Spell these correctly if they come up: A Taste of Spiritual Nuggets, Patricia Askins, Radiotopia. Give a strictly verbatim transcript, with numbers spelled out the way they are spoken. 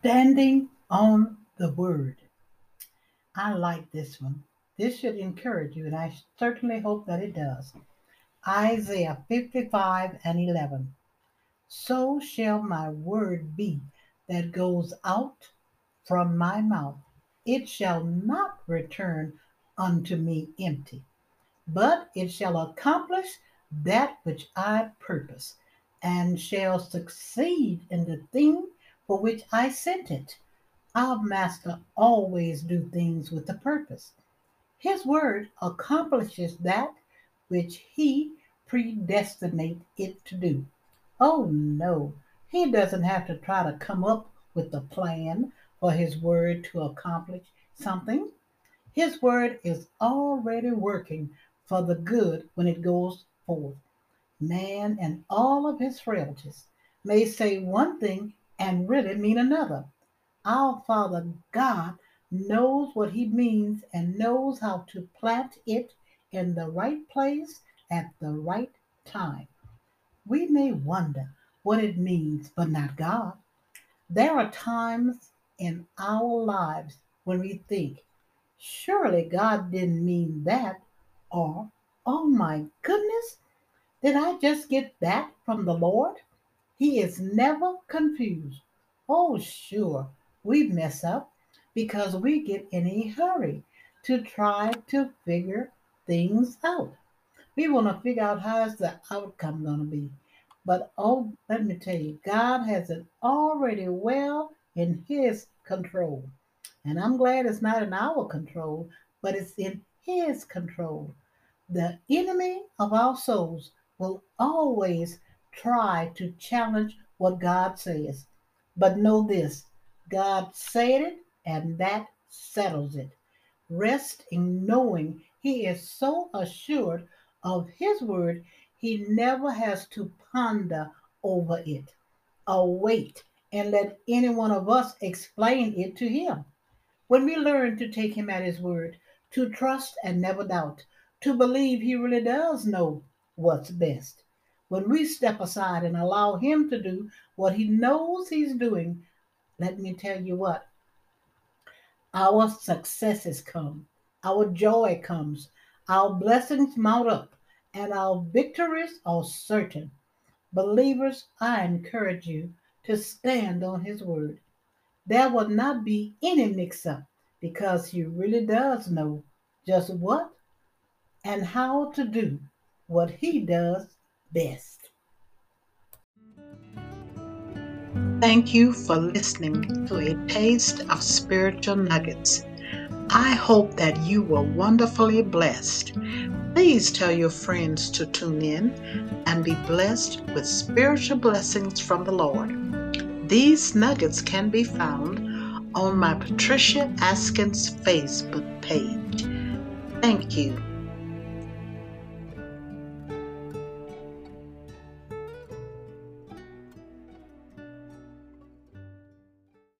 Standing on the Word. I like this one. This should encourage you, and I certainly hope that it does. Isaiah fifty-five and eleven. So shall my word be that goes out from my mouth. It shall not return unto me empty, but it shall accomplish that which I purpose, and shall succeed in the thing for which I sent it. Our Master always do things with a purpose. His word accomplishes that which he predestinated it to do. Oh no, he doesn't have to try to come up with a plan for his word to accomplish something. His word is already working for the good when it goes forth. Man and all of his frailties may say one thing and really mean another. Our Father God knows what he means and knows how to plant it in the right place at the right time. We may wonder what it means, but not God. There are times in our lives when we think, surely God didn't mean that, or, oh my goodness, did I just get that from the Lord? He is never confused. Oh, sure, we mess up because we get in a hurry to try to figure things out. We want to figure out how is the outcome going to be. But, oh, let me tell you, God has it already well in his control. And I'm glad it's not in our control, but it's in his control. The enemy of our souls will always try to challenge what God says. But know this, God said it, and that settles it. Rest in knowing he is so assured of his word, he never has to ponder over it or wait and let any one of us explain it to him. When we learn to take him at his word, to trust and never doubt, to believe he really does know what's best, when we step aside and allow him to do what he knows he's doing, let me tell you what, our successes come, our joy comes, our blessings mount up, and our victories are certain. Believers, I encourage you to stand on his word. There will not be any mix-up because he really does know just what and how to do what he does best. Thank you for listening to A Taste of Spiritual Nuggets. I hope that you were wonderfully blessed. Please tell your friends to tune in and be blessed with spiritual blessings from the Lord. These nuggets can be found on my Patricia Askins Facebook page. Thank you.